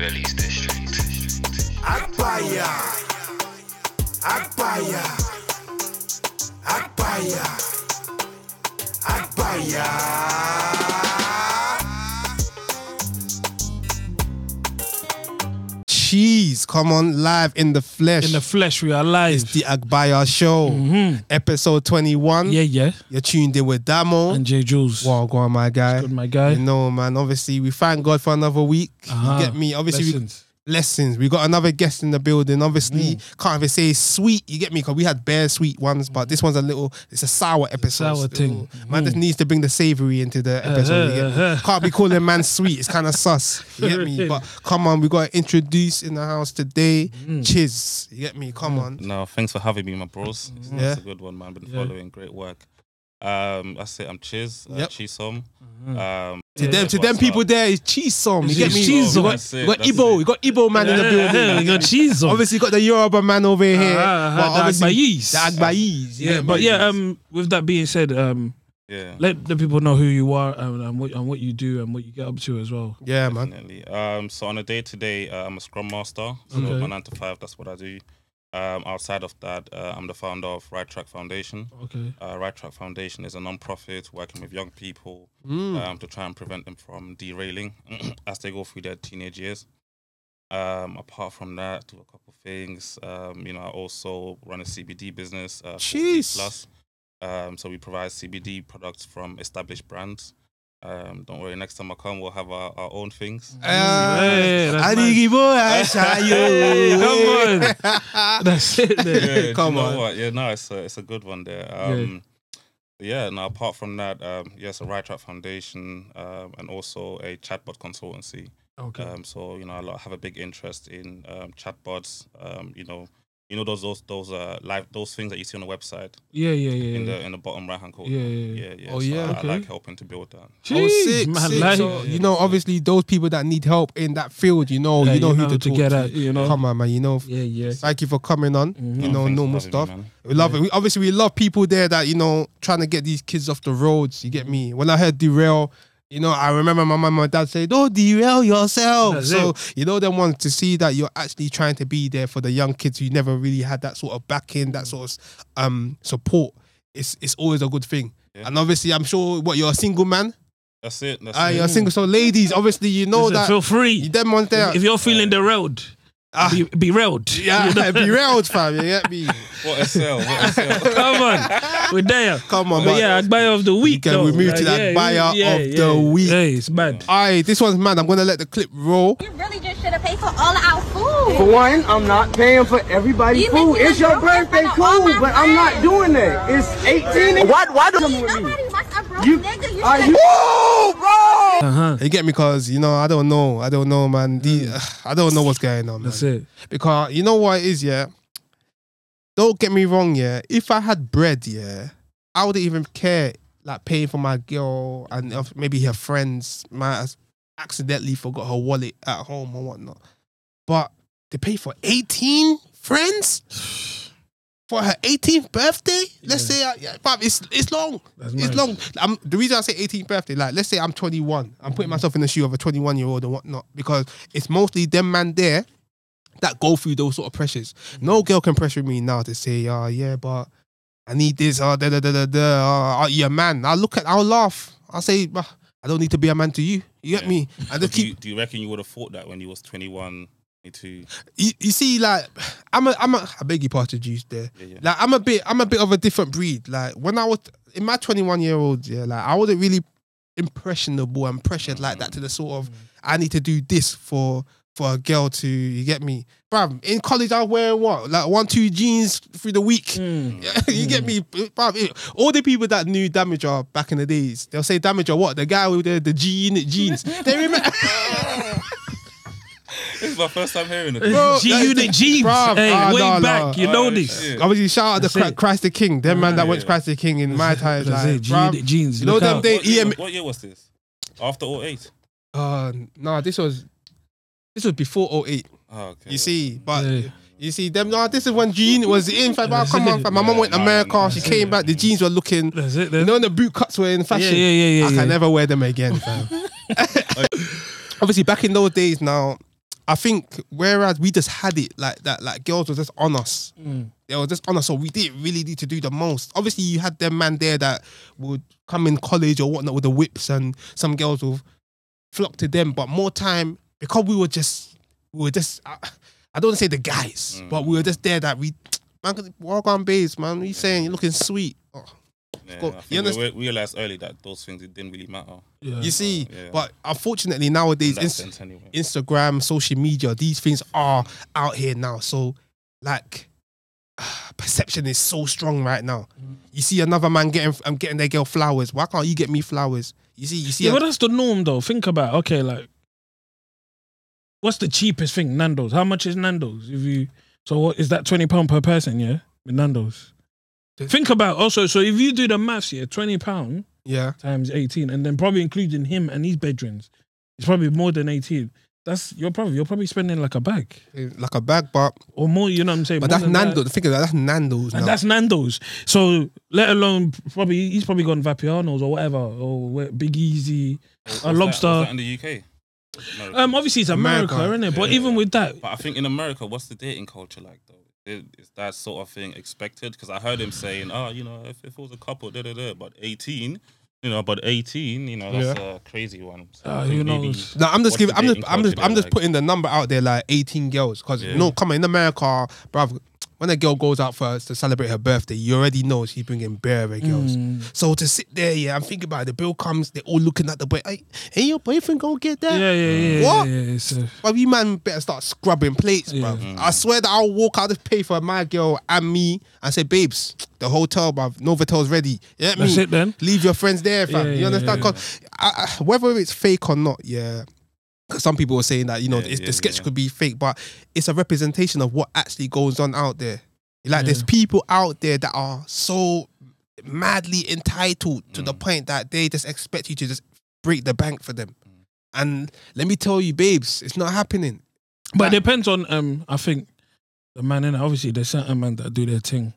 Billy's District. Agbaya, Agbaya, Agbaya, Agbaya. Jeez, come on, live in the flesh. In the flesh, we are live. It's the Agbaya Show, episode 21. Yeah. You're tuned in with Damo. And J. Jules. Wow, go on, my guy. It's good, my guy. You know, man, obviously, we thank God for another week. You get me? Obviously, Lessons. We got another guest in the building. Obviously, can't even say sweet, you get me? Because we had bare sweet ones, but this one's a little, it's a sour episode. Sour thing. Man just needs to bring the savoury into the episode. Can't be calling man sweet. It's kind of sus. You get me? But come on, we got to introduce in the house today. Chiz. You get me? Come on. No, thanks for having me, my bros. It's a good one, man. Been following. Great work. That's it. I'm Chiz. Chisom. To them people there is Chisom. You get me? Chisom. We got Igbo. We got Igbo man in the building. We got Chisom. Obviously got the Yoruba man over here. The Agbayis. With that being said, let the people know who you are and what you do and what you get up to as well. Yeah, definitely, man. So on a day to day, I'm a scrum master. So my 9 to 5, that's what I do. Outside of that, I'm the founder of RightTrack Foundation. RightTrack Foundation is a non-profit working with young people to try and prevent them from derailing as they go through their teenage years. Apart from that, do a couple things. I also run a CBD business. Plus, so we provide CBD products from established brands. Don't worry, next time I come, we'll have our own things. Come on. That's it there. Yeah, come on. What? Yeah, no, it's a good one there. Now apart from that, yes, a RightTrack Foundation and also a chatbot consultancy. Okay. I have a big interest in chatbots, those things that you see on the website. Yeah. In the bottom right hand corner. Yeah. I like helping to build that. Jeez, man. So, obviously those people that need help in that field, you know who to get at. Come on, man. Thank you for coming on. Normal stuff. We love it. We love people there that trying to get these kids off the roads. You get me? When I heard derail. I remember my mum and my dad say, don't derail yourself. That's so, it. They want to see that you're actually trying to be there for the young kids who never really had that sort of backing, that sort of support. It's always a good thing. Yeah. And obviously, I'm sure, you're a single man? That's it. You're single. So ladies, obviously, that. Feel free. Them ones there. If you're feeling derailed. Be railed. Be railed, fam. You get me? What a sell. Come on. We're there. Come on, man. Agbaya of the week, though. We move to that Agbaya of the week. Yeah, it's mad. Alright, this one's mad. I'm going to let the clip roll. You really just should have paid for all of our food. For one, I'm not paying for everybody's food. It's your birthday, cool, but I'm not doing that. It's 18. Why do you come with me? Bro! You get me? Because, I don't know, man. I don't know what's going on, man. That's it. Because, you know what it is, yeah? Don't get me wrong, yeah? If I had bread, yeah, I wouldn't even care, like, paying for my girl and maybe her friends might have accidentally forgot her wallet at home or whatnot. But they pay for 18 friends? For her 18th birthday, let's say, it's long. That's nice. It's long. The reason I say 18th birthday, like, let's say I'm 21. I'm putting myself in the shoe of a 21-year-old and whatnot, because it's mostly them man there that go through those sort of pressures. No girl can pressure me now to say, but I need this, are you a man? I'll laugh. I'll say, I don't need to be a man to you. You get me? And do you reckon you would have thought that when you was 21? Me too. You see, like, I beg your pardon, juice there. Yeah. Like, I'm a bit of a different breed. Like, when I was in my 21-year-old, like, I wasn't really impressionable and pressured like that to the sort of I need to do this for a girl to, you get me, bruv. In college, I was wearing what, like 1-2 jeans through the week. You get me, bruv. All the people that knew Damager back in the days, they'll say Damager what, the guy with the G-Unit jeans. They remember. This is my first time hearing it. G-Unit jeans. Way back, you know this. Shit. Obviously, shout out to Christ the King. Them man that went to Christ the King in my time. Like, G-Unit jeans. What year was this? After 2008? No, this was before 2008. Oh, okay. You see, but... Yeah. You see them. This is when G-Unit was in. My mum went to America. She came back. The jeans were looking. That's it. The boot cuts were in fashion. I can never wear them again, fam. Obviously, back in those days now, I think whereas we just had it like that, like girls were just on us. They were just on us, so we didn't really need to do the most. Obviously, you had them man there that would come in college or whatnot with the whips, and some girls would flock to them. But more time, because we were just, I don't want to say the guys, but we were just there that we, man, walk on base, man. What are you saying? You're looking sweet. Oh. Yeah, we realised early that those things didn't really matter. Yeah. You see, but unfortunately nowadays, Instagram, social media, these things are out here now. So, like, perception is so strong right now. You see another man getting their girl flowers. Why can't you get me flowers? You see. Yeah, but that's the norm though. Think about what's the cheapest thing? Nando's. How much is Nando's? What is that? £20 per person? Yeah, with Nando's. Think about also, so if you do the maths here, £20 times 18, and then probably including him and his bedrooms, it's probably more than 18. That's you're probably spending like a bag, but or more. You know what I'm saying? But that's Nando's. Think of that. That's Nando's. And that's Nando's. So let alone probably he's probably gone Vapiano's or whatever, or Big Easy, a Lobster. Is that in the UK? America. Obviously it's America, isn't it? But even with that, but I think in America, what's the dating culture like though? Is that sort of thing expected? Because I heard him saying, if it was a couple, but 18, that's a crazy one. So who knows? No, I'm just putting the number out there, like 18 girls, because come on, in America, bruv, when a girl goes out for to celebrate her birthday, you already know she's bringing bare girls. So to sit there, I'm thinking about it. The bill comes, they're all looking at the boy. Hey, ain't your boyfriend gonna get that? Yeah. What? But you man better start scrubbing plates, bro. I swear that I'll walk out and pay for my girl and me and say, babes, the hotel, bruv, Novotel's ready. Yeah, that's it, then. Leave your friends there, fam. You understand? Cause I, whether it's fake or not, because some people were saying that, the sketch could be fake, but it's a representation of what actually goes on out there. Like, there's people out there that are so madly entitled to the point that they just expect you to just break the bank for them. And let me tell you, babes, it's not happening. But it depends on, I think, the man in it. Obviously, there's certain men that do their thing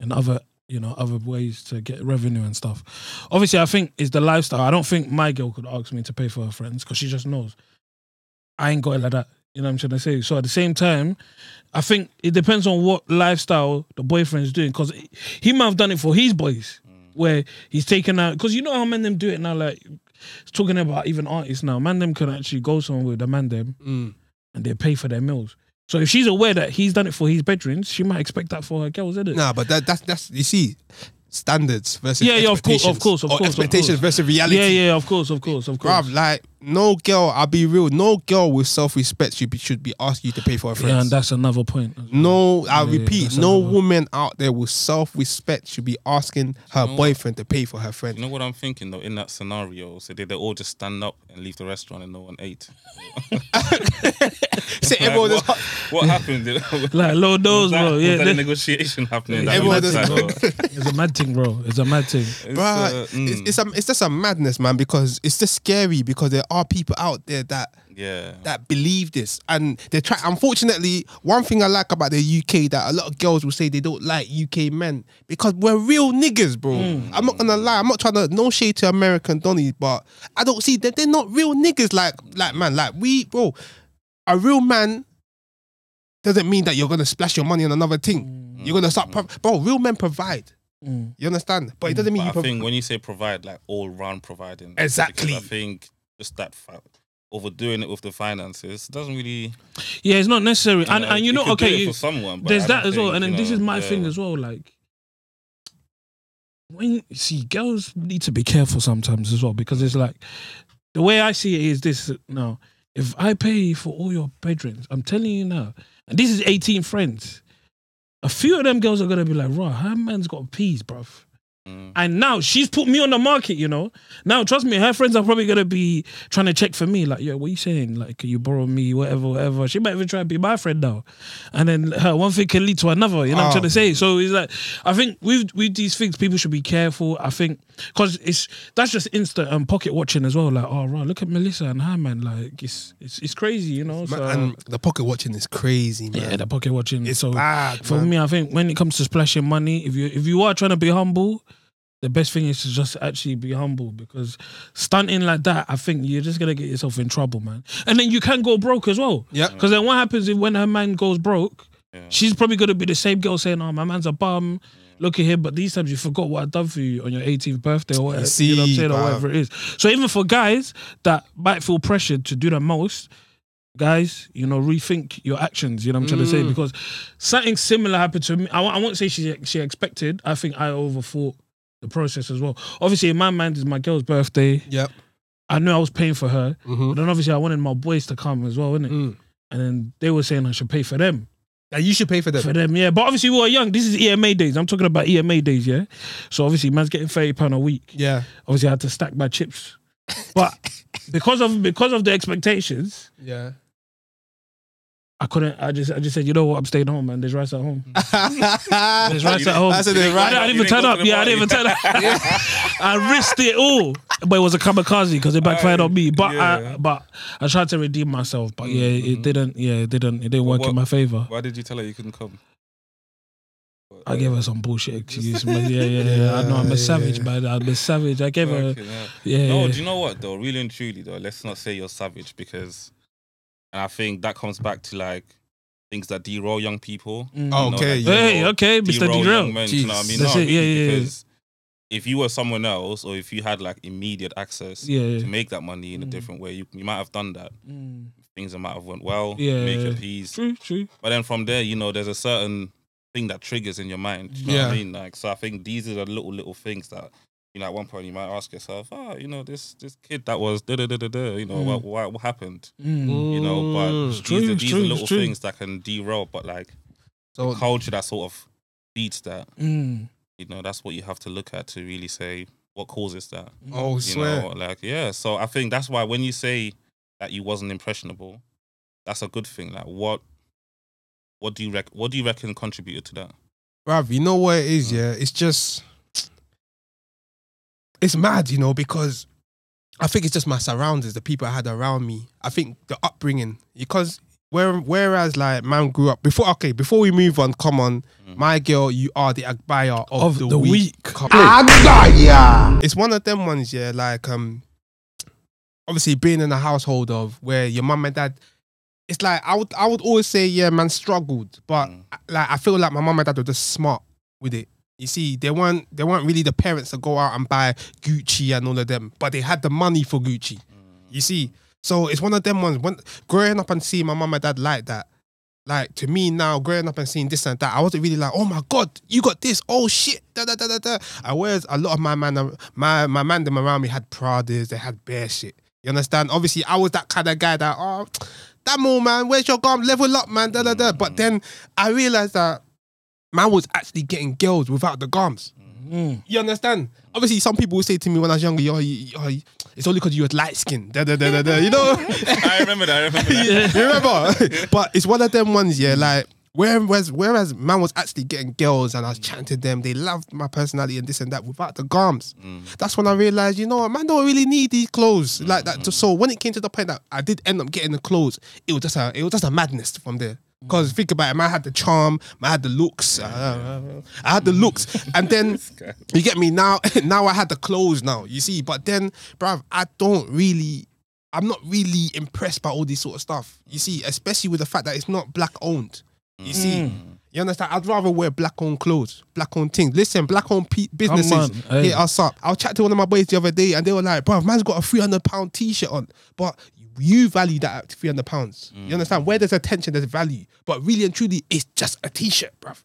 and other ways to get revenue and stuff. Obviously, I think it's the lifestyle. I don't think my girl could ask me to pay for her friends because she just knows I ain't got it like that. You know what I'm trying to say? So at the same time, I think it depends on what lifestyle the boyfriend's doing, because he might have done it for his boys where he's taken out, because you know how men them do it now, like talking about even artists now, man them can actually go somewhere with a man them and they pay for their meals. So if she's aware that he's done it for his bedrooms, she might expect that for her girls, isn't it? Nah, but that's you see, standards versus expectations. Of course. Expectations versus reality. Yeah, of course. Bruv, like, no girl, I'll be real, no girl with self-respect should be asking you to pay for her friends. Yeah, and that's another point. No, no woman out there with self-respect should be asking her boyfriend to pay for her friend. You know what I'm thinking, though, in that scenario? So did they all just stand up and leave the restaurant and no one ate? So everyone like, what happened? Like, low nose, bro. Was that a negotiation happening? It's a mad thing, bro. It's a mad thing. It's just a madness, man, because it's just scary, because there are people out there that believe this, and they try. Unfortunately, one thing I like about the UK that a lot of girls will say they don't like UK men, because we're real niggas, bro. I'm not gonna lie. I'm not trying to, no shade to American Donnies, but I don't see that they're not real niggas like a real man doesn't mean that you're gonna splash your money on another thing. You're gonna start, real men provide. You understand? But it doesn't mean I think when you say provide, like all round providing. Exactly. I think just that fact. Overdoing it with the finances doesn't really. Yeah, it's not necessary, and you know, for someone, but there's that as well, and then this is my thing as well. Like, when girls need to be careful sometimes as well, because it's like the way I see it is this now. If I pay for all your bedrooms, I'm telling you now, and this is 18 friends. A few of them girls are gonna be like, "Raw, her man's got peas, bruv." And now she's put me on the market, you know. Now, trust me, her friends are probably going to be trying to check for me. Like, yo, what are you saying? Like, can you borrow me, whatever. She might even try to be my friend now. And then one thing can lead to another, you know what I'm trying to say? So it's like, I think with these things, people should be careful. I think, because that's just instant pocket watching as well. Like, oh, right, look at Melissa and her man. Like, it's crazy, you know. So, and the pocket watching is crazy, man. Yeah, the pocket watching. It's so bad, for me, I think when it comes to splashing money, if you are trying to be humble, The best thing is to just actually be humble, because stunting like that, I think you're just going to get yourself in trouble, man. And then you can go broke as well. Yeah. Because then what happens is when her man goes broke, she's probably going to be the same girl saying, oh, my man's a bum. Look at him, but these times you forgot what I've done for you on your 18th birthday or whatever, you know what I'm saying, or whatever it is. So even for guys that might feel pressured to do the most, guys, you know, rethink your actions, you know what I'm trying to say? Because something similar happened to me. I won't say she expected. I think I overthought the process as well. Obviously, in my mind, it's my girl's birthday. Yep. I knew I was paying for her. But then obviously I wanted my boys to come as well, innit? And then they were saying I should pay for them. You should pay for them. For them, yeah. But obviously we were young. This is EMA days. I'm talking about EMA days, yeah? So obviously man's getting £30 a week. Yeah. Obviously I had to stack my chips. But because of the expectations, yeah, I couldn't. I just said, you know what? I'm staying home, man. There's rice at home. There's rice at home. I didn't even turn up. Yeah, I didn't even turn up. I risked it all, but it was a kamikaze because it backfired on me. But yeah. I tried to redeem myself. But it didn't. Yeah, it didn't work in my favor. Why did you tell her you couldn't come? I gave her some bullshit excuse, man. Yeah. I know I'm a savage, man. I'm a savage. I gave her. Yeah. No, do you know what though? Really and truly though, let's not say you're savage, because. And I think that comes back to like things that derail young people. Mr. Derail. Young men, you know what I mean? Because if you were someone else, or if you had like immediate access to make that money in a different way, you might have done that. Things that might have went well. Yeah, make your peace. True. But then from there, you know, there's a certain thing that triggers in your mind. You know what I mean? Like, so I think these are the little things that, you know, at one point you might ask yourself, oh, you know, this kid that was you know, what happened? You know, but these are little things that can derail, but like so, the culture that sort of beats that, you know, that's what you have to look at to really say what causes that. Oh, you swear. Know, like, yeah, so I think that's why when you say that you wasn't impressionable, that's a good thing. Like, what do you reckon contributed to that? Rav, you know what it is, yeah? It's just... It's mad, you know, because I think it's just my surroundings, the people I had around me. I think the upbringing, because whereas like man grew up before we move on, come on, my girl, you are the Agbaya of the week. Agbaya. It's one of them ones, yeah. Like obviously being in a household of where your mum and dad, it's like I would always say, yeah, man struggled, but like I feel like my mum and dad were just smart with it. You see, they weren't really the parents that go out and buy Gucci and all of them, but they had the money for Gucci. You see, so it's one of them ones. When growing up and seeing my mum and dad like that, like to me now, growing up and seeing this and that, I wasn't really like, oh my God, you got this, oh shit, da da da. Whereas a lot of my man them around me had Pradas, they had bare shit. You understand? Obviously, I was that kind of guy that, oh, damn all, man, where's your gum? Level up, man, da da da. But then I realized that man was actually getting girls without the gums. You understand? Obviously, some people would say to me when I was younger, yo, it's only because you was light-skinned. You know? I remember that. You remember? But it's one of them ones, yeah, like, whereas man was actually getting girls and I was chatting to them, they loved my personality and this and that without the gums. That's when I realised, you know what, man don't really need these clothes like that. So when it came to the point that I did end up getting the clothes, it was just a madness from there. Because think about it, man, I had the charm, man, I had the looks. I had the looks. And then, you get me, now I had the clothes now, you see. But then, bruv, I'm not really impressed by all this sort of stuff, you see, especially with the fact that it's not black owned, you see. You understand? I'd rather wear black-owned clothes, black-owned things. Listen, black-owned businesses hit us up. I was chatting to one of my boys the other day and they were like, bruv, man's got a £300 t-shirt on, but you value that at £300. You understand? Where there's attention, there's value. But really and truly, it's just a t-shirt, bruv.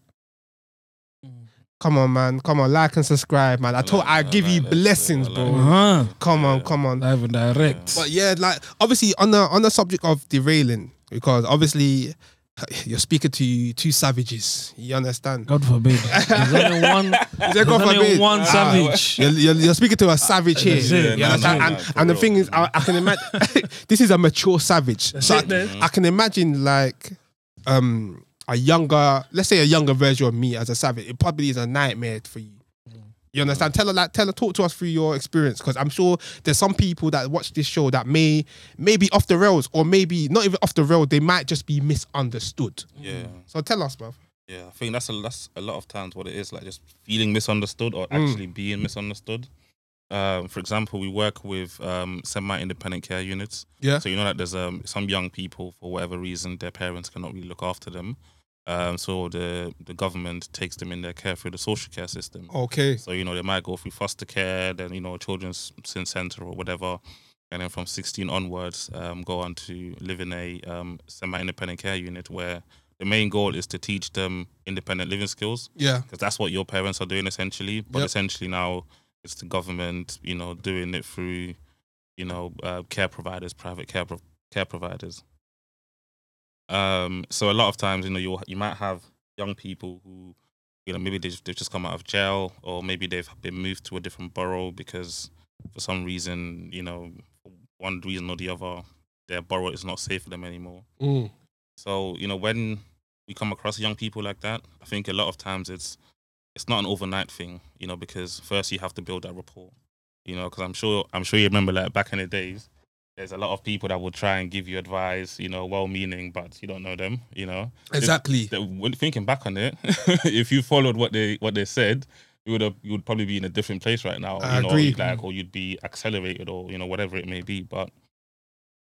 Come on, man. Come on, like and subscribe, man. I give you blessings, bro. Come on. Live and direct. But yeah, like, obviously, on the subject of derailing, because obviously... You're speaking to two savages. You understand? God forbid. There's only one savage. You're speaking to a savage here. And the thing is, I can imagine this is a mature savage. I can imagine like let's say a younger version of me as a savage. It probably is a nightmare for you. You understand? Tell her, talk to us through your experience, because I'm sure there's some people that watch this show that may be off the rails, or maybe not even off the rails, they might just be misunderstood. Yeah. So tell us, bruv. Yeah, I think that's a lot of times what it is, like just feeling misunderstood or actually being misunderstood. For example, we work with semi-independent care units. Yeah. So you know that there's some young people, for whatever reason, their parents cannot really look after them. So the government takes them in their care through the social care system. Okay. So, you know, they might go through foster care, then, you know, children's center or whatever. And then from 16 onwards, go on to live in a semi-independent care unit where the main goal is to teach them independent living skills. Yeah. Because that's what your parents are doing essentially. But essentially now it's the government, you know, doing it through, you know, care providers, private care providers. So a lot of times, you know, you might have young people who, you know, maybe they've just come out of jail, or maybe they've been moved to a different borough because for some reason, you know, one reason or the other, their borough is not safe for them anymore. Mm. So, you know, when we come across young people like that, I think a lot of times it's not an overnight thing, you know, because first you have to build that rapport, you know, because I'm sure you remember, like, back in the days, there's a lot of people that will try and give you advice, you know, well-meaning, but you don't know them, you know. Exactly. Thinking back on it, if you followed what they said, you would probably be in a different place right now. I agree. Like, or you'd be accelerated, or, you know, whatever it may be. But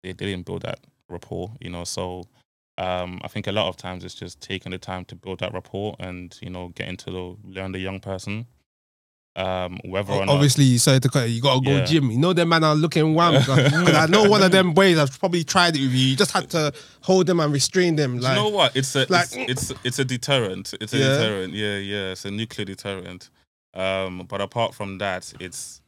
they didn't build that rapport, you know. So I think a lot of times it's just taking the time to build that rapport and, you know, getting to learn the young person. Whether or not, obviously, so you gotta go gym. You know, them man are looking wham. Because I know one of them boys has probably tried it with you. You just had to hold them and restrain them. Like, you know what? It's a deterrent. It's a deterrent. Yeah, yeah. It's a nuclear deterrent. But apart from that, it's,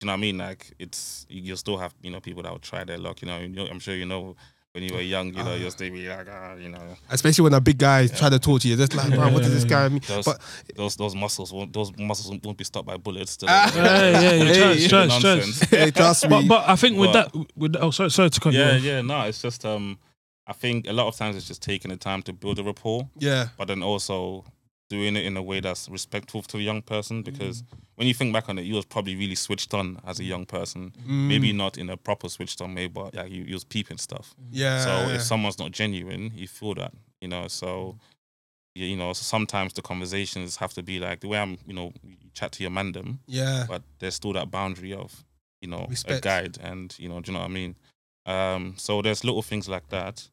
you know what I mean. Like, it's, you still have, you know, people that will try their luck. You know, I'm sure you know. When you were young, you know, you'll still be like, you know. Especially when a big guy try to talk to you, just like, bro, what does this guy mean? Those muscles won't be stopped by bullets. Still. Trust me. But I think sorry to cut you off. It's just I think a lot of times it's just taking the time to build a rapport. Yeah. But then also doing it in a way that's respectful to a young person, because when you think back on it, you was probably really switched on as a young person. Maybe not in a proper switched on way, but yeah, you was peeping stuff. Yeah. So if someone's not genuine, you feel that, you know. So, you know, sometimes the conversations have to be like the way I'm, you know, you chat to your mandem. Yeah. But there's still that boundary of, you know, respect. A guide and, you know, do you know what I mean? So there's little things like that.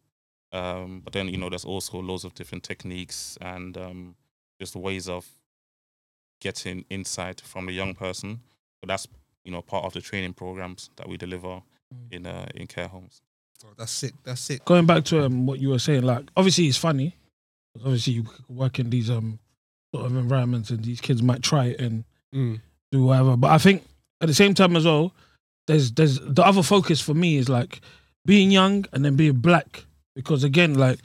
But then, you know, there's also loads of different techniques and just ways of getting insight from the young person, but that's, you know, part of the training programs that we deliver in care homes. Oh, that's it. Going back to what you were saying, like, obviously it's funny, obviously you work in these sort of environments and these kids might try it and do whatever, but I think at the same time as well, there's the other focus for me is like being young and then being black, because again, like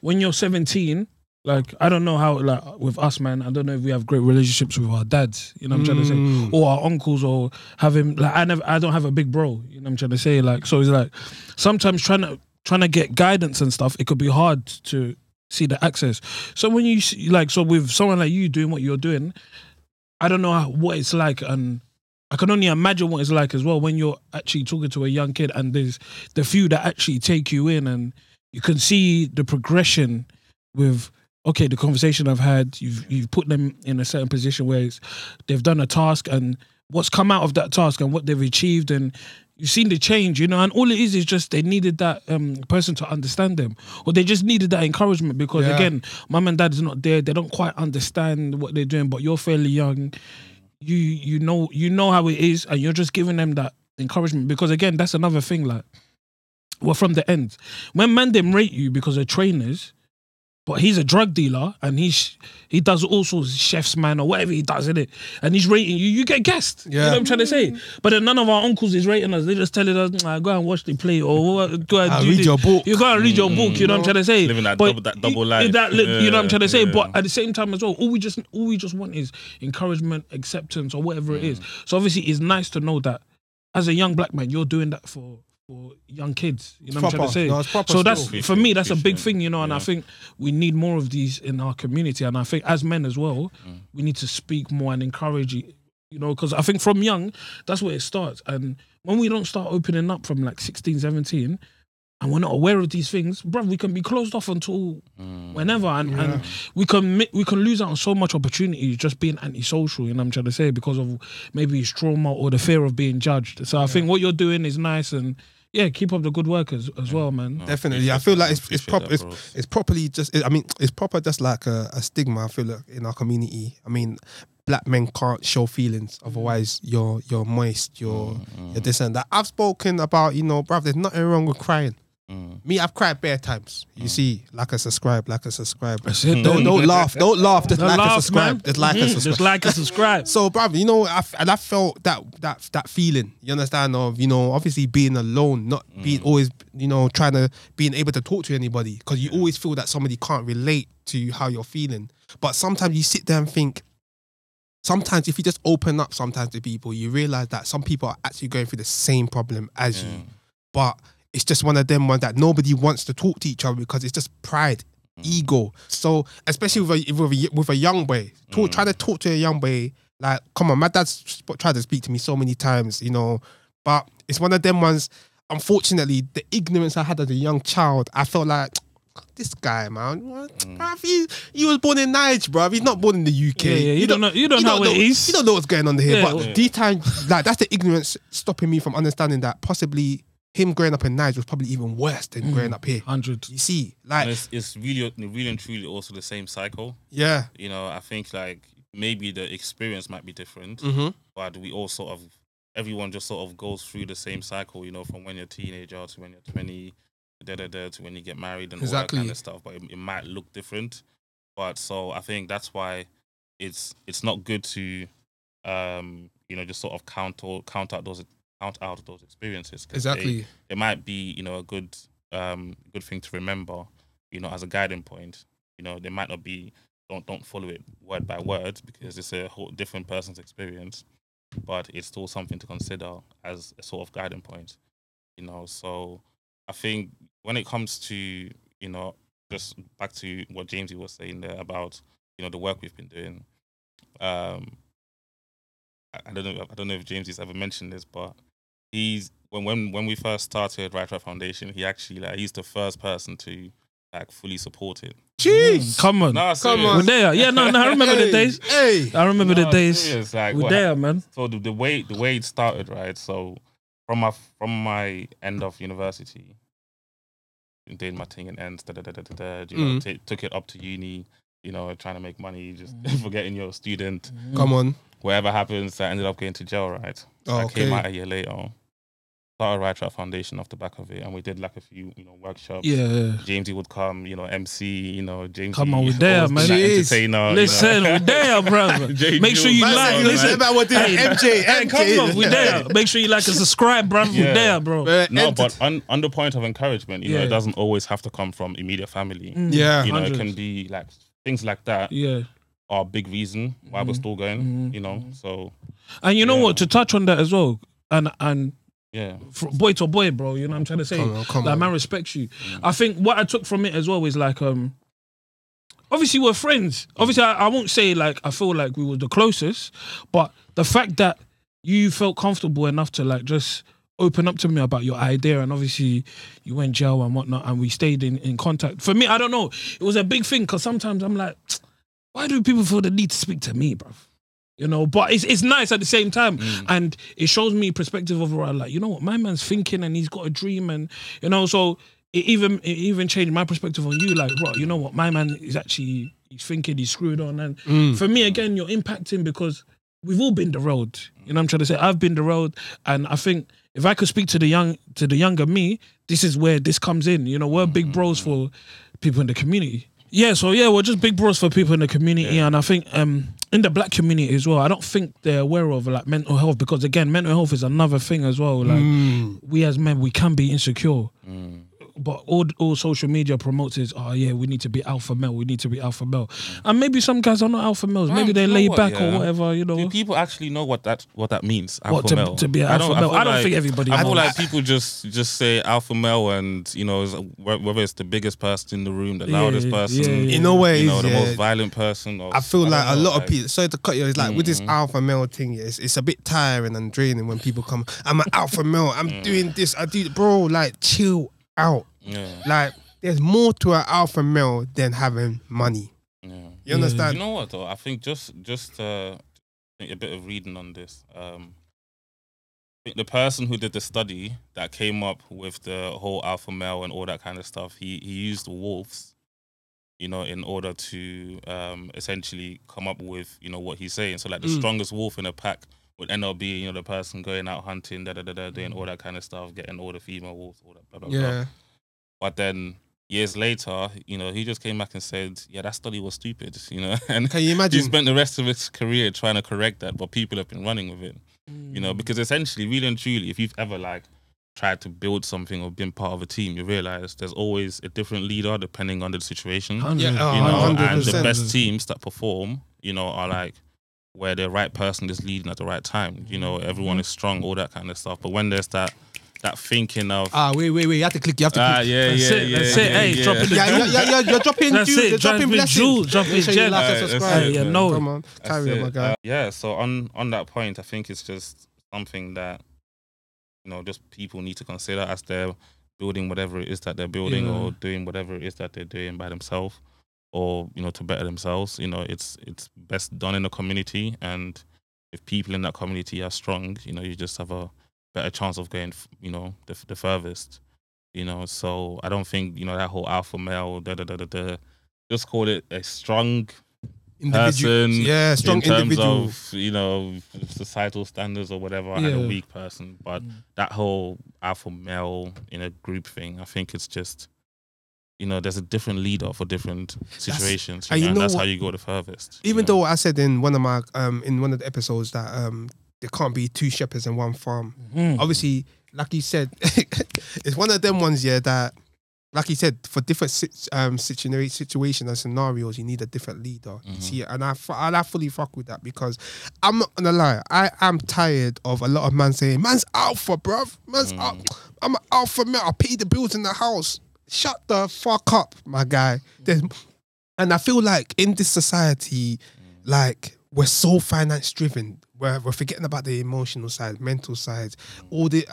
when you're 17. Like, I don't know how, like, with us, man, I don't know if we have great relationships with our dads, you know what I'm trying to say? Or our uncles, or having, like, I don't have a big bro, you know what I'm trying to say? Like, so it's like, sometimes trying to get guidance and stuff, it could be hard to see the access. So when you, like, so with someone like you doing what you're doing, I don't know what it's like, and I can only imagine what it's like as well when you're actually talking to a young kid and there's the few that actually take you in and you can see the progression with, okay, the conversation I've had, you've put them in a certain position where they've done a task and what's come out of that task and what they've achieved, and you've seen the change, you know, and all it is just they needed that person to understand them, or they just needed that encouragement, because again, mum and dad is not there, they don't quite understand what they're doing, but you're fairly young, you know how it is, and you're just giving them that encouragement, because again, that's another thing, like, we're from the end. When man them rate you because of trainers, but he's a drug dealer and he does all sorts of chef's man or whatever he does, innit? And he's rating you, you get gassed. Yeah. You know what I'm trying to say? But then none of our uncles is rating us. They're just telling us, go and watch the play, or go and read your book. You go and read your book, you know what I'm trying to say? Living that double life. You know what I'm trying to say? Yeah. But at the same time as well, all we just want is encouragement, acceptance, or whatever it is. So obviously it's nice to know that as a young black man, you're doing that for young kids, you know what I'm trying to say? So that's, for me, that's a big thing, you know, and I think we need more of these in our community, and I think as men as well, we need to speak more and encourage, you know, because I think from young, that's where it starts, and when we don't start opening up from like 16, 17, and we're not aware of these things, bruv, we can be closed off until whenever, and we can lose out on so much opportunity just being antisocial. You know what I'm trying to say, because of maybe his trauma or the fear of being judged. So I think what you're doing is nice, and keep up the good work as well, man. Definitely, I feel like it's proper. Just like a stigma, I feel like, in our community. I mean, black men can't show feelings, otherwise you're moist, you're this and that. I've spoken about, bruv, there's nothing wrong with crying. Me, I've cried bare times. You see, like a subscribe. Don't laugh. Just like a subscribe. So, bruv, I felt that feeling. You understand? Of obviously being alone, not being always, trying to being able to talk to anybody, because you always feel that somebody can't relate to how you're feeling. But sometimes you sit there and think. Sometimes if you just open up sometimes to people, you realise that some people are actually going through the same problem as you. But it's just one of them ones that nobody wants to talk to each other, because it's just pride, ego. So especially with a young boy, try to talk to a young boy. Like, come on, my dad's tried to speak to me so many times, But it's one of them ones, unfortunately, the ignorance I had as a young child, I felt like, this guy, man, bruv, he was born in Niger, bruv. He's not born in the UK. You don't know. You don't know what's going on here. These times, like, that's the ignorance stopping me from understanding that possibly him growing up in Niger was probably even worse than growing up here. 100. You see, like, it's really and truly also the same cycle. Yeah. I think like maybe the experience might be different, but we all everyone just sort of goes through the same cycle. From when you're a teenager to when you're 20. To when you get married and all that kind of stuff, but it might look different. But so I think that's why it's not good to just sort of count out those experiences. Exactly, it might be a good thing to remember, as a guiding point. They might not be don't follow it word by word, because it's a whole different person's experience, but it's still something to consider as a sort of guiding point. So. I think when it comes to, just back to what Jamesy was saying there about, the work we've been doing. I don't know if Jamesy's ever mentioned this, but he's when we first started RightTrack Foundation, he actually he's the first person to fully support it. Jeez, come on, we're there. Yeah, no, I remember the days. Hey, I remember the days. Serious, we're there, man. So the way it started, right? So. From my end of university, doing my thing and ends, took it up to uni, trying to make money, just forgetting you're a student. Come on. Whatever happens, I ended up going to jail, right? I came out a year later, started RightTrack Foundation off the back of it, and we did a few, workshops. Yeah. Jamesy would come, MC, Jamesy. Come on, we're there, man. Entertainer. Listen, we're there, brother. Make sure you like. Listen, come on, we're there. Make sure you like and subscribe, brother. Yeah. We're there, bro. No, but on the point of encouragement, it doesn't always have to come from immediate family. Yeah. It can be things like that. Yeah. Are a big reason why we're still going. So. And you know what? To touch on that as well, and. Yeah, from boy to boy, bro. You know what I'm trying to say? Come on. Man respects you. I think what I took from it as well is obviously we're friends. Obviously, I won't say I feel like we were the closest, but the fact that you felt comfortable enough to just open up to me about your idea, and obviously you went jail and whatnot, and we stayed in contact. For me, I don't know. It was a big thing, because sometimes I'm like, why do people feel the need to speak to me, bro? But it's nice at the same time, and it shows me perspective overall. What my man's thinking, and he's got a dream, and so it even changed my perspective on you. Bro, what my man is actually he's thinking, he's screwed on, and for me again, you're impacting, because we've all been derailed. You know what I'm trying to say? I've been derailed, and I think if I could speak to the younger me, this is where this comes in. We're big bros for people in the community. Yeah, so we're just big bros for people in the community, and I think in the black community as well, I don't think they're aware of mental health, because again, mental health is another thing as well. We as men, we can be insecure, but all social media promotes is, we need to be alpha male, and maybe some guys are not alpha males, maybe they're laid back or whatever. Do people actually know what that means? To be an alpha male? I don't think everybody. I feel like people just say alpha male, and whether it's the biggest person in the room, the loudest person, in a way, the most violent person. Or, I feel a lot of people. Sorry to cut you. It's with this alpha male thing, it's a bit tiring and draining when people come. I'm an alpha male. I'm doing this. I do, bro. Chill out. Yeah. there's more to an alpha male than having money. Yeah. You understand? You know what though? I think just a bit of reading on this. The person who did the study that came up with the whole alpha male and all that kind of stuff, he used wolves, you know, in order to essentially come up with, you know, what he's saying. So like the strongest wolf in a pack would end up being, you know, the person going out hunting, doing all that kind of stuff, getting all the female wolves, all that, blah, blah, blah. But then years later, you know, he just came back and said, yeah, that study was stupid, you know. And can you imagine? He spent the rest of his career trying to correct that, but people have been running with it, you know, because essentially, really and truly, if you've ever, like, tried to build something or been part of a team, you realize there's always a different leader depending on the situation. Yeah, you know, 100%. And the best teams that perform, you know, are, like, where the right person is leading at the right time. You know, everyone is strong, all that kind of stuff. But when there's that thinking of... wait, you have to click. That's it, hey, drop it. You're dropping blessings. That's it, drop in gem. Come on, carry on, my guy. Yeah, so on that point, I think it's just something that, you know, just people need to consider as they're building whatever it is that they're building or doing whatever it is that they're doing by themselves or, you know, to better themselves. You know, it's best done in a community, and if people in that community are strong, you know, you just have a better chance of going, you know, the furthest, you know. So I don't think, you know, that whole alpha male, just call it a strong individual person, strong in terms individual of, you know, societal standards or whatever, and a weak person. But that whole alpha male in a group thing, I think it's just, you know, there's a different leader for different situations, and that's how you go the furthest. Even though I said in one of my in one of the episodes that there can't be two shepherds in one farm. Obviously, like you said, it's one of them ones, that, like you said, for different situations and scenarios, you need a different leader. See, and I fully fuck with that, because I'm not gonna lie, I am tired of a lot of man saying, man's alpha, bruv. Man's I'm an alpha male. I pay the bills in the house. Shut the fuck up, my guy. And I feel like in this society, like, we're so finance driven. We're forgetting about the emotional side, mental side, all the,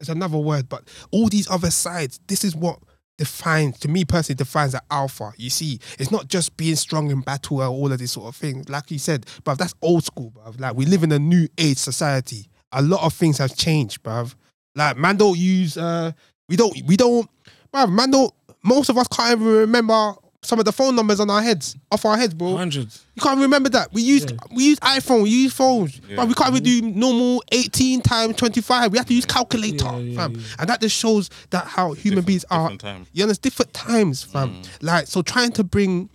it's another word, but all these other sides. This is what defines, to me personally, defines an alpha. You see, it's not just being strong in battle or all of this sort of thing. Like you said, bruv, that's old school, bruv. Like, we live in a new age society. A lot of things have changed, bruv. Like, man don't use, most of us can't even remember some of the phone numbers on our heads, off our heads, bro. Hundreds. You can't remember that. We used iPhone, we used phones. Yeah. But we can't even do normal 18 times 25. We have to use calculator, fam. And that just shows that how human beings are. Different times, fam. Like, so trying to bring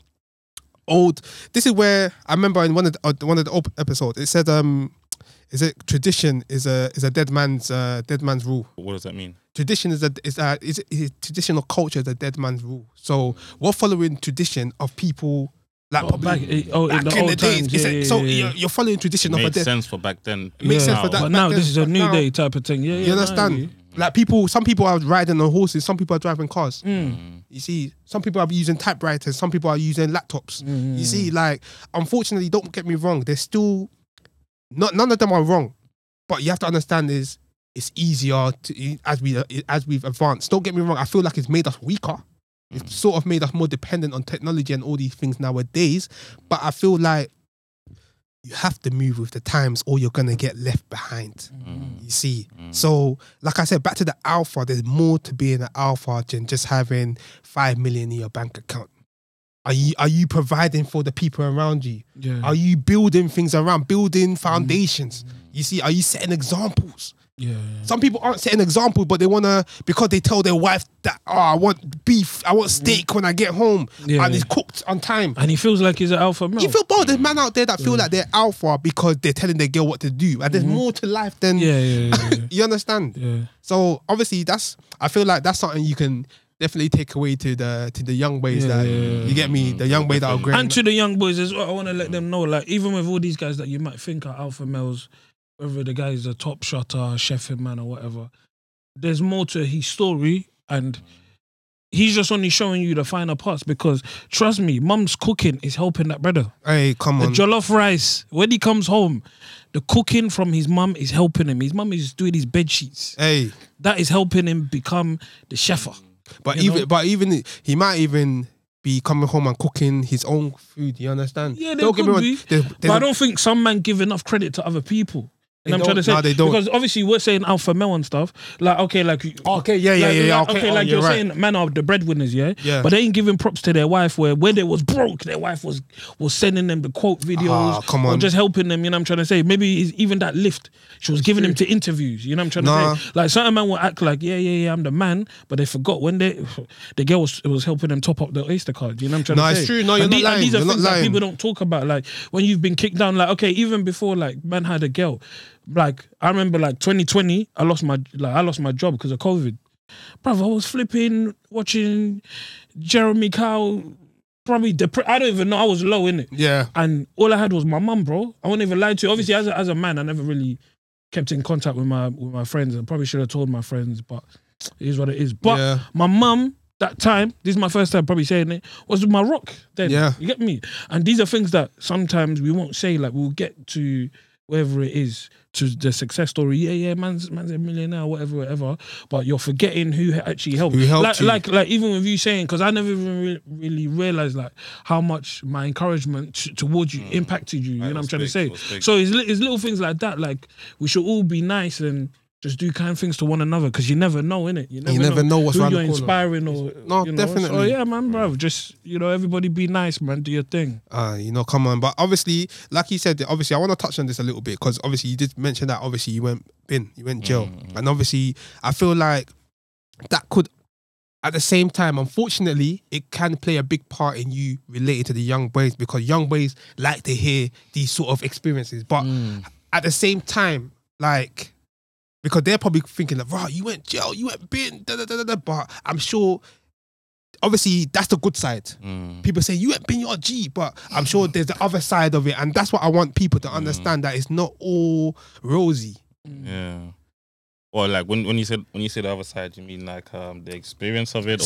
old... This is where I remember in one of the old episodes, it said... Is it tradition is a dead man's rule? What does that mean? Tradition is traditional culture is a dead man's rule. So we're following tradition of people like back in the old days. You're following tradition of a dead. Makes sense for back then. Makes sense for that. But now this is a new day type of thing. Yeah, you understand? No. Like some people are riding on horses, some people are driving cars. You see, some people are using typewriters, some people are using laptops. You see, like, unfortunately, don't get me wrong, there's still. None of them are wrong, but you have to understand is it's easier to, as we've advanced. Don't get me wrong, I feel like it's made us weaker. It's sort of made us more dependent on technology and all these things nowadays. But I feel like you have to move with the times, or you're gonna get left behind. You see, so like I said, back to the alpha. There's more to being an alpha than just having 5 million in your bank account. Are you providing for the people around you? Yeah. Are you building things around, building foundations? You see, are you setting examples? Yeah. Some people aren't setting examples, but they want to, because they tell their wife that, I want beef, I want steak when I get home, and it's cooked on time. And he feels like he's an alpha male. You feel bad. There's men out there that feel like they're alpha because they're telling their girl what to do. And there's more to life than... You understand? Yeah. So obviously I feel like that's something you can... definitely take away to the young boys you get me, the young boys that are great. And to the young boys as well, I want to let them know, like, even with all these guys that you might think are alpha males, whether the guy is a top shotter, chefing man or whatever, there's more to his story, and he's just only showing you the finer parts, because trust me, mum's cooking is helping that brother. Hey, come on. The jollof rice, when he comes home, the cooking from his mum is helping him. His mum is doing his bed sheets. Hey. That is helping him become the cheffer. But you even know? But even he might even be coming home and cooking his own food. You understand? Yeah, they could be. But I don't think some men give enough credit to other people. And I'm trying to say because obviously we're saying alpha male and stuff. Like you're right. Saying men are the breadwinners, yeah. But they ain't giving props to their wife where when they was broke, their wife was sending them the quote videos or just helping them. You know what I'm trying to say? Maybe even that lift she was giving them to interviews. You know what I'm trying to say? Like certain men will act like yeah, I'm the man, but they forgot when the girl was helping them top up their Oyster card. You know what I'm trying to say? No, it's true. No, you're not lying. These are things that people don't talk about. Like when you've been kicked down. Like okay, even before like man had a girl. Like I remember, like 2020, I lost my job because of COVID. Brother, I was flipping watching Jeremy Kyle. Probably I don't even know. I was low innit. Yeah. And all I had was my mum, bro. I won't even lie to you. Obviously, as a man, I never really kept in contact with my friends. I probably should have told my friends, but it is what it is. But my mum. That time, this is my first time probably saying it, was my rock then. Yeah. You get me? And these are things that sometimes we won't say, like we'll get to wherever it is, to the success story. Yeah, man's a millionaire, whatever. But you're forgetting who actually helped. Who helped you. Like even with you saying, because I never even really realised like how much my encouragement towards you impacted you. You know what I'm trying to say? So it's little things like that. Like we should all be nice and just do kind things to one another because you never know, innit? You never know what's around the corner. Inspiring or... No, you know, definitely. So yeah, man, bro. Just, you know, everybody be nice, man. Do your thing. Come on. But obviously, like you said, obviously, I want to touch on this a little bit because obviously you did mention that obviously you went jail. And obviously, I feel like that could, at the same time, unfortunately, it can play a big part in you related to the young boys because young boys like to hear these sort of experiences. But at the same time, like... Because they're probably thinking like, right, you went jail, you went bin, but I'm sure, obviously, that's the good side. People say, you went bin, you're a G, but I'm sure there's the other side of it. And that's what I want people to understand, that it's not all rosy. Yeah. Or like when you say the other side, you mean like the experience of it,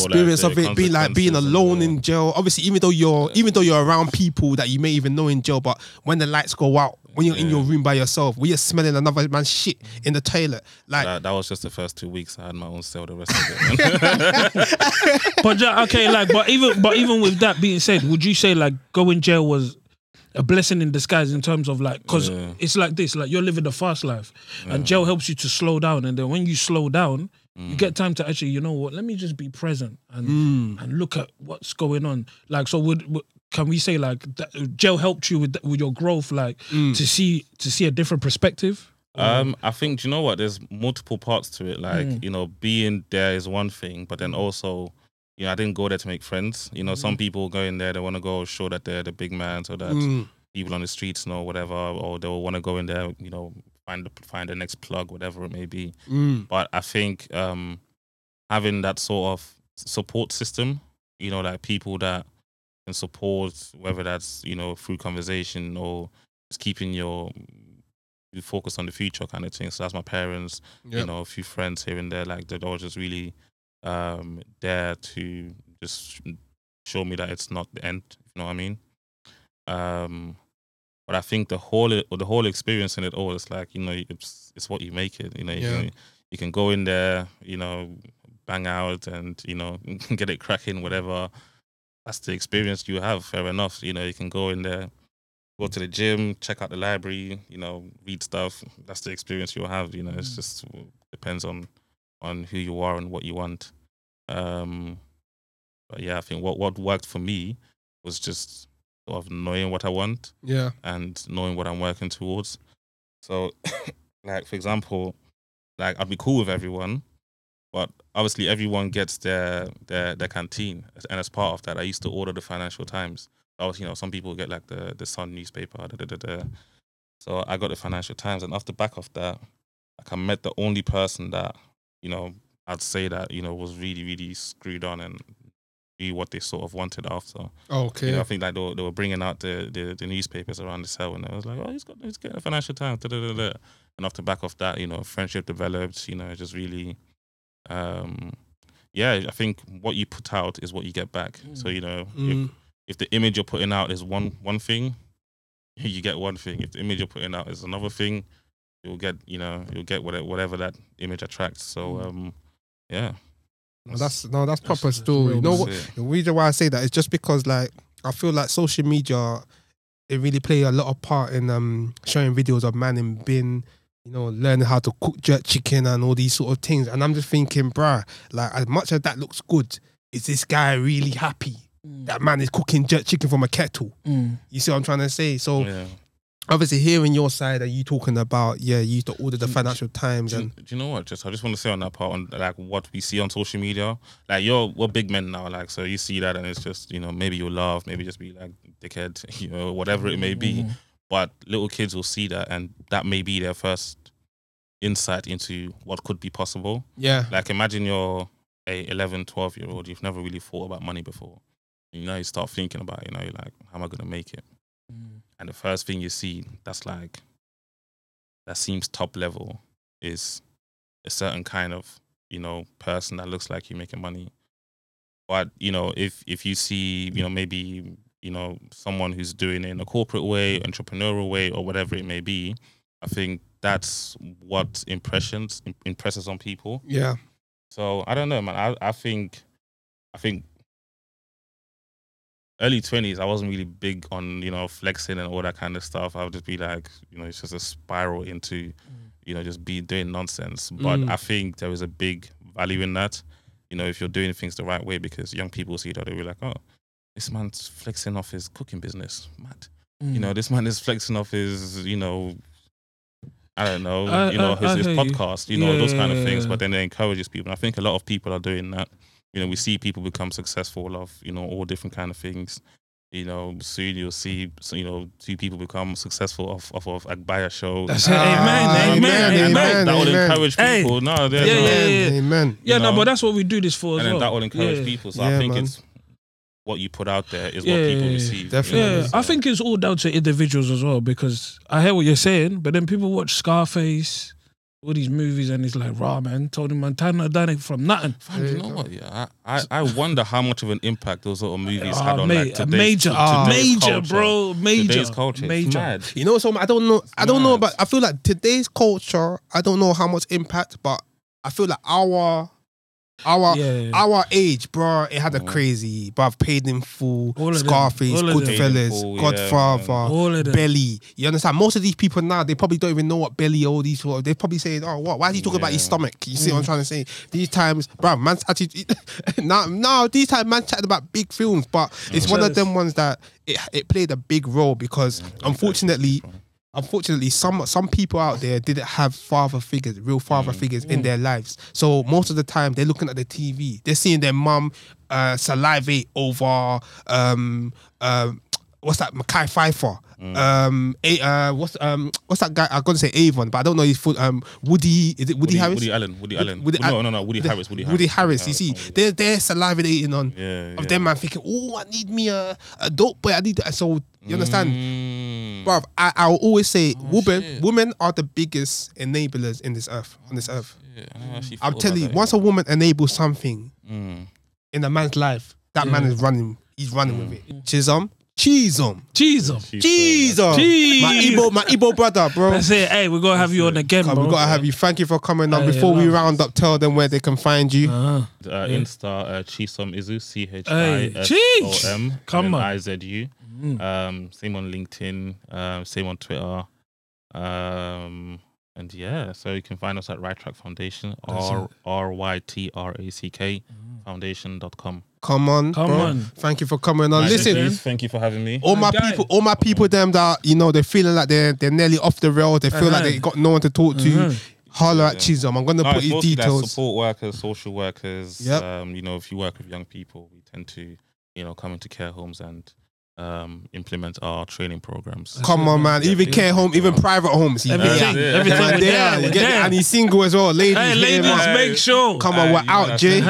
being alone in jail. Obviously, even though you're around people that you may even know in jail, but when the lights go out, when you're in your room by yourself, when you're smelling another man's shit in the toilet, like that was just the first 2 weeks. I had my own cell. The rest of it. but even with that being said, would you say like going jail was a blessing in disguise in terms of like, because it's like this, like you're living the fast life and jail helps you to slow down, and then when you slow down you get time to actually, you know what, let me just be present and and look at what's going on. Like, so can we say like that jail helped you with your growth, like to see a different perspective? I think, do you know what, there's multiple parts to it, like you know, being there is one thing, but then also, you know, I didn't go there to make friends. You know, some people go in there, they want to go show that they're the big man, so that people on the streets know whatever, or they'll want to go in there, you know, find the next plug, whatever it may be. But I think having that sort of support system, you know, like people that can support, whether that's, you know, through conversation or just keeping your focus on the future kind of thing. So that's my parents, you know, a few friends here and there, like they're all just really... there to just show me that it's not the end, you know what I mean? But I think the whole experience in it all is like, you know, it's what you make it, you know. You can go in there, you know, bang out and, you know, get it cracking, whatever. That's the experience you have, fair enough. You know, you can go in there, go to the gym, check out the library, you know, read stuff. That's the experience you'll have, you know. It's just depends on who you are and what you want. But yeah, I think what worked for me was just sort of knowing what I want and knowing what I'm working towards. So like, for example, like I'd be cool with everyone, but obviously everyone gets their canteen. And as part of that, I used to order the Financial Times. I was, you know, some people get like the Sun newspaper, So I got the Financial Times, and off the back of that, like I met the only person that, you know, I'd say that, you know, was really, really screwed on and do what they sort of wanted after. Okay. You know, I think like they were bringing out the newspapers around the cell, and I was like, oh, he's getting a Financial Times. And off the back of that, you know, friendship developed, you know, just really, I think what you put out is what you get back. So, you know, if the image you're putting out is one thing, you get one thing. If the image you're putting out is another thing, you'll get, you know, whatever that image attracts. So, yeah. That's proper story. You know what? The reason why I say that is just because, like, I feel like social media, it really play a lot of part in showing videos of man in bin, you know, learning how to cook jerk chicken and all these sort of things. And I'm just thinking, bruh, like, as much as that looks good, is this guy really happy that man is cooking jerk chicken from a kettle? You see what I'm trying to say? So obviously hearing your side and you talking about, you used to order the Financial Times. Do you know what, I just want to say on that part, on like what we see on social media, like we're big men now, like, so you see that and it's just, you know, maybe you'll laugh, maybe just be like, dickhead, you know, whatever it may be. But little kids will see that and that may be their first insight into what could be possible. Yeah. Like imagine you're a 11, 12-year-old, you've never really thought about money before. You know, you start thinking about it, you know, you're like, how am I going to make it? And the first thing you see that's like, that seems top level is a certain kind of, you know, person that looks like you're making money. But, you know, if you see, you know, maybe, you know, someone who's doing it in a corporate way, entrepreneurial way, or whatever it may be, I think that's what impresses on people. Yeah. So I don't know, man. I think early 20s, I wasn't really big on, you know, flexing and all that kind of stuff. I would just be like, you know, it's just a spiral into, you know, just be doing nonsense. But I think there is a big value in that, you know, if you're doing things the right way, because young people see that, they'll be like, oh, this man's flexing off his cooking business. Mad. You know, this man is flexing off his, you know, I don't know, you know, his podcast, you know, those kind of things. But then it encourages people. And I think a lot of people are doing that. You know, we see people become successful of, you know, all different kind of things. You know, soon you'll see, you know, two people become successful of Agbaya Show. That's it. Amen. That will encourage people. Amen. Yeah, no, but that's what we do this for as well. And that will encourage people. So I think it's what you put out there is what people receive. Definitely. Yeah, so. I think it's all down to individuals as well, because I hear what you're saying, but then people watch Scarface, all these movies, and it's like, raw, man, told him, man, done it from nothing. You know what? Yeah, I wonder how much of an impact those little movies had on like today's culture. Bro, today's culture. Mad. You know, so I don't know, but I feel like today's culture, I don't know how much impact, but I feel like our age, bro, it had a crazy, but I've paid in full, Scarface, Goodfellas, Godfather, Belly. You understand? Most of these people now, they probably don't even know what Belly, all these sort of, they probably saying, oh, what? Why is he talking about his stomach? You see what I'm trying to say? These times, bro, man's actually, these times man's chatting about big films, but it's one of them ones that it played a big role because unfortunately, some people out there didn't have real father figures in their lives. So most of the time, they're looking at the TV. They're seeing their mum salivate over, what's that, Mackay Pfeiffer. What's that guy? I'm gonna say Avon, but I don't know his full. Woody Harris. Woody Harris. You see, they're salivating on of them, man, thinking, oh, I need me a dope boy. I need that. So you understand, bruv? I will always say, women are the biggest enablers in this earth. I'm telling you, once a woman enables something in a man's life, that man is running. He's running with it. Chisom. My Igbo brother, bro. That's it. Hey, we're going to have you on again, bro. We're going to have you. Thank you for coming on. Before we round up, tell them where they can find you. Insta, Chisom Izu, Chisom. Come on. Izu. Same on LinkedIn. Same on Twitter. And yeah, so you can find us at RightTrack Foundation, RYTRACK Foundation.com. Come on, bro. Thank you for coming on. Listen, thank you for having me. All my people, them that, you know, they're feeling like they're nearly off the rails. They feel like they got no one to talk to. Holler at Chisom. I'm gonna put his details. Support workers, social workers. Yep. You know, if you work with young people, we tend to, you know, come into care homes and implement our training programs. Come on, man. Even care home, even private homes. Everything. And he's single as well. Ladies, make sure. Come on, we're out, Jay.